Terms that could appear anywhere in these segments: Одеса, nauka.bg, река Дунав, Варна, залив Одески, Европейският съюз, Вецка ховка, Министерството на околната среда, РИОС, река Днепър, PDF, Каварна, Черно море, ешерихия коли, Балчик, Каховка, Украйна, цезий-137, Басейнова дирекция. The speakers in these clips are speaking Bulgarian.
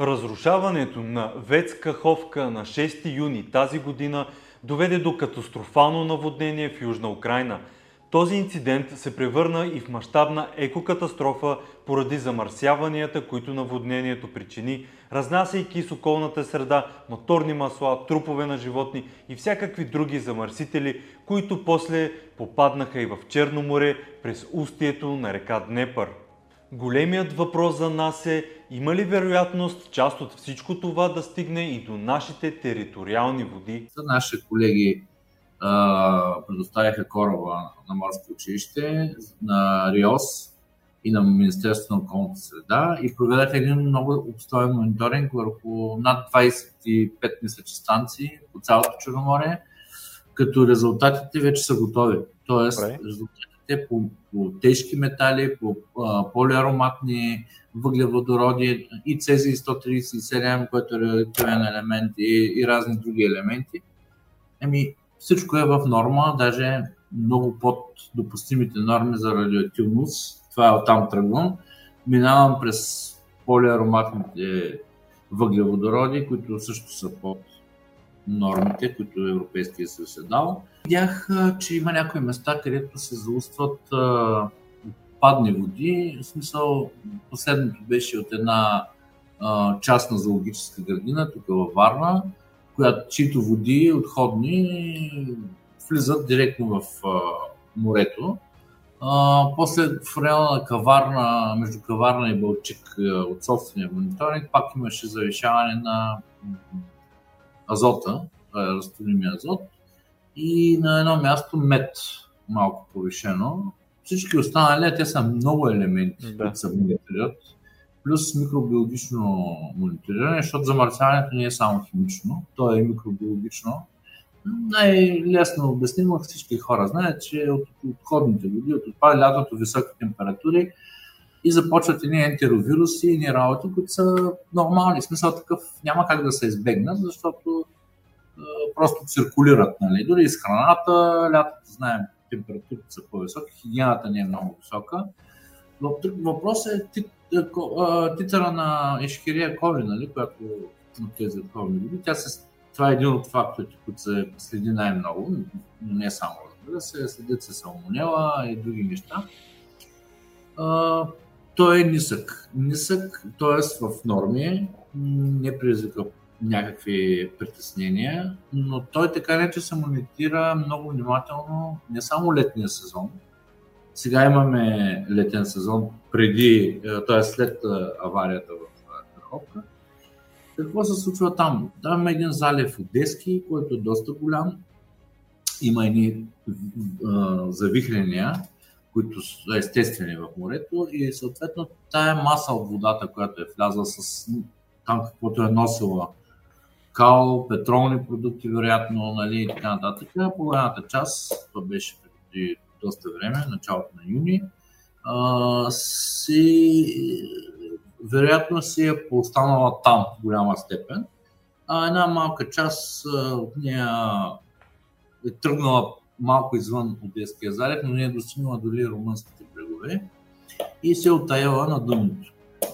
Разрушаването на Вецка ховка на 6 юни тази година доведе до катастрофално наводнение в Южна Украйна. Този инцидент се превърна и в мащабна екокатастрофа поради замърсяванията, които наводнението причини, разнасяйки с околната среда моторни масла, трупове на животни и всякакви други замърсители, които после попаднаха и в Черно море през устието на река Днепър. Големият въпрос за нас е: има ли вероятност част от всичко това да стигне и до нашите териториални води? Наши колеги предоставяха кораба на морско училище, на РИОС и на Министерството на околната среда и проведаха един много обстоен мониторинг върху над 25 станции по цялото Черноморие, като резултатите вече са готови. Тоест, резултатите по тежки метали, по полиароматни въглеводороди и цезий-137, който е радиоактивен елемент и разни други елементи. Всичко е в норма, даже много под допустимите норми за радиоактивност. Това е оттам тръгвам. Минавам през полиароматните въглеводороди, които също са под нормите, които Европейският съюз е дал. Видях, че има някои места, където се заустват отпадни води. В смисъл, последното беше от една частна зоологическа градина, тук във Варна, чието води, отходни, влизат директно в морето. После в района на Каварна, между Каварна и Балчик от собствения мониторинг, пак имаше завишаване на азота, разтворимия азот, и на едно място мед, малко повишено. Всички останали, те са много елементи, които са мониторират, плюс микробиологично мониториране, защото замърсяването не е само химично, то е микробиологично. Най-лесно обяснимо, всички хора знаят, че от отходните води, от отпада лятото високи температури и започват едни ентеровируси, едни работи, които са нормални. В смисъл такъв няма как да се избегнат, защото просто циркулират. Дори и с храната, лятото знаем, температурите са по-високи, хигиената не е много висока. Въпросът е титъра на ешерихия коли, която от тези отходни води, това е един от факторите, които се следи най-много, но не само, разбира се, следят се салмонела и други неща. Той е нисък, т.е. в норми, не предизвика някакви притеснения, но той така не, че се монитира много внимателно не само летния сезон. Сега имаме летен сезон след аварията в Каховка. Какво се случва там? Там има един залив Одески, който е доста голям. Има едни завихрения, които са естествени в морето, и съответно тая маса от водата, която е влязла с там, каквото е носила кал, петролни продукти, вероятно, и така нататък. Половината част, това беше преди доста време, началото на юни, вероятно си е поостанала там в голяма степен, а една малка част от нея е тръгнала малко извън Одеския залив, но не е достигнала дори румънските брегове и се е оттаяла на дъното.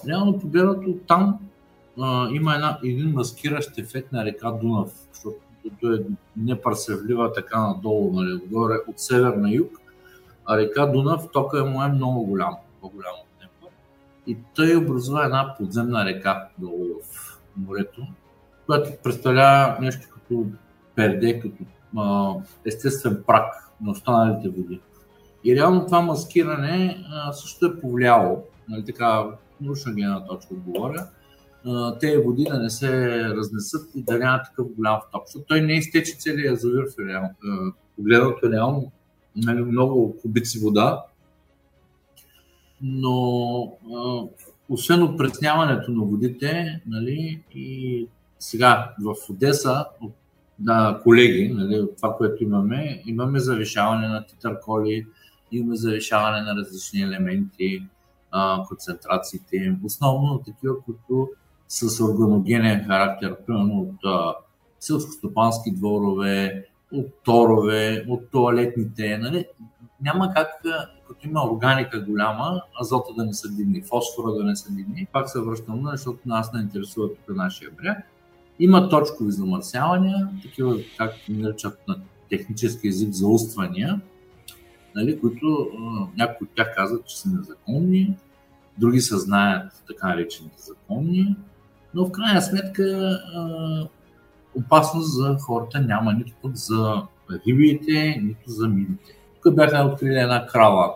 Реално погледнато там има един маскиращ ефект на река Дунав, защото той е непарсевлива така надолу, отгоре от север на юг, а река Дунав тока е много голям, по-голям от Днепър, и той образува една подземна река долу в морето, която представлява нещо като перде, като естествен прак на останалите води. И реално това маскиране също е повлияло, така научна гледна точка говоря, тези води да не се разнесат и да няма такъв голям втоп. Защото той не изтече целият язовир в погледното реално, много кубици вода, но освен опресняването на водите, и сега в Одеса, колеги, от това, което имаме завишаване на титър коли, имаме завишаване на различни елементи, концентрациите им, основно такива, които с органогенен характер, примерно от селскостопански дворове, от торове, от тоалетните, няма как, като има органика голяма, азота да не са дивни, фосфора да не са дивни. Пак се връщам, защото нас не интересува тук нашия бряг. Има точкови замърсявания, такива, както наричат на технически език, зауствания, нали, които някои от тях казват, че са незаконни, други се знаят така наречените законни, но в крайна сметка опасност за хората няма нито пък за рибите, нито за мидите. Тук бяха открили една крава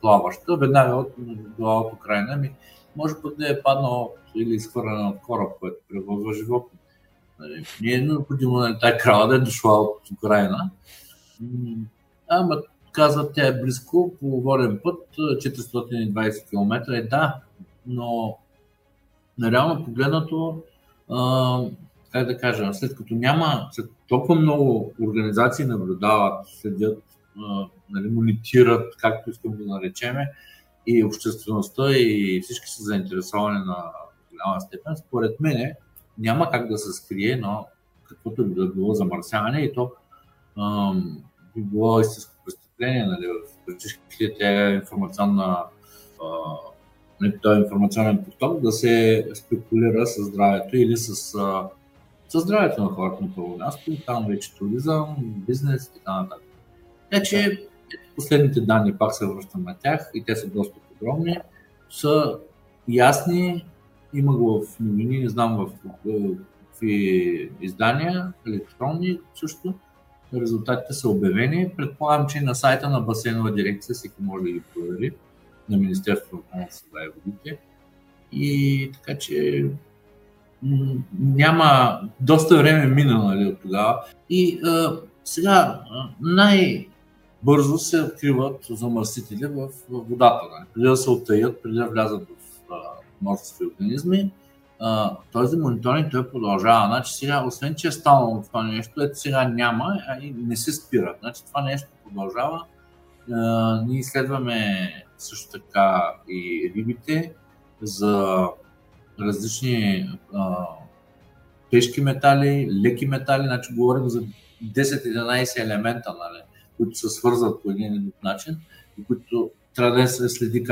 плаваща, веднага от глава от Украина ми. Може пък да е паднал или изхвърлена от кораб, което превозва животни. Не е необходимо на тази крава да е дошла от Украина. Ама казват, тя е близко по воден път, 420 км. Е, да, но реално погледнато, как да кажа, след като няма, след толкова много организации наблюдават, следят, нали, монитират, както искам да наречеме, и обществеността, и всички са заинтересовани на голяма степен, според мен няма как да се скрие, но каквото би било замърсяване, и то би било истинско престъпление, нали, в практически тя информационна, този информационен поток, да се спекулира със здравето или със здравето на хората на първо място, там вече туризъм, бизнес и така нататък. Така че последните данни, пак се връщам на тях, и те са доста подробни, са ясни, има го в новини, не знам в какви издания, електронни също, резултатите са обявени. Предполагам, че на сайта на Басейнова дирекция всеки може да ги провери, на Министерството на околната среда и водите. И така че няма, доста време мина, нали, от тогава. И сега най-бързо се откриват замърсители в водата. Нали? Преди да се оттаят, преди да влязат в морските организми, този мониторинг той продължава. Значи сега, освен че е станало това нещо, ето сега няма, а и не се спира. Значи това нещо продължава. Ние следваме също така и рибите за различни тежки метали, леки метали, значи говорим за 10-11 елемента, нали, които се свързват по един и друг начин и които трябва да се следи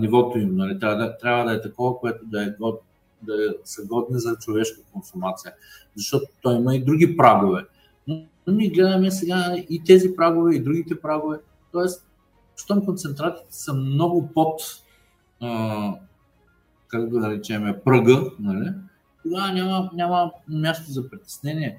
нивото им, нали, трябва да е такова, което да са годни за човешка консумация, защото той има и други прагове. Но ние гледаме сега и тези прагове, и другите прагове, т.е. щом концентратите са много под как да речем, пръга, нали? Тогава няма място за притеснение.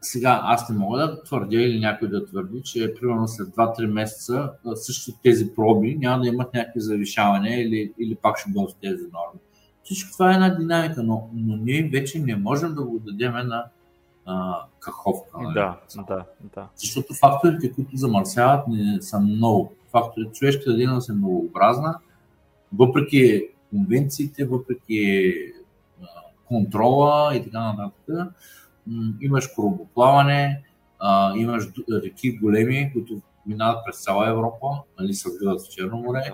Сега аз не мога да твърдя или някой да твърди, че примерно след 2-3 месеца същите тези проби няма да имат някакви завишавания или пак ще бъдат тези норми. Всичко това е една динамика, но ние вече не можем да го дадем на Каховка. Нали? Да. Защото факторите, които замърсяват, не са много. Факторите, човешката дейност е многообразна, въпреки конвенциите, въпреки контрола и така нататък. Имаш корабоплаване, имаш реки големи, които минават през цяла Европа, нали, се вливат в Черно море.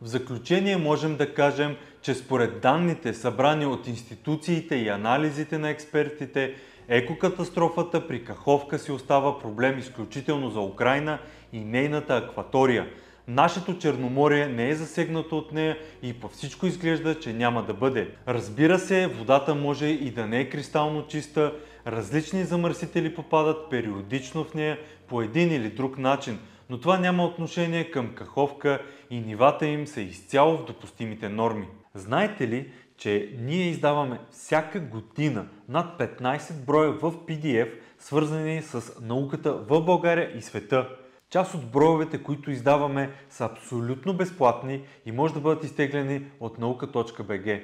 В заключение можем да кажем, че според данните, събрани от институциите и анализите на експертите, екокатастрофата при Каховка си остава проблем изключително за Украйна и нейната акватория. Нашето Черноморие не е засегнато от нея и по всичко изглежда, че няма да бъде. Разбира се, водата може и да не е кристално чиста, различни замърсители попадат периодично в нея по един или друг начин, но това няма отношение към Каховка и нивата им са изцяло в допустимите норми. Знаете ли, че ние издаваме всяка година над 15 броя в PDF, свързани с науката в България и света. Част от броевете, които издаваме, са абсолютно безплатни и може да бъдат изтеглени от nauka.bg.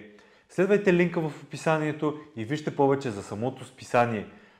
Следвайте линка в описанието и вижте повече за самото списание.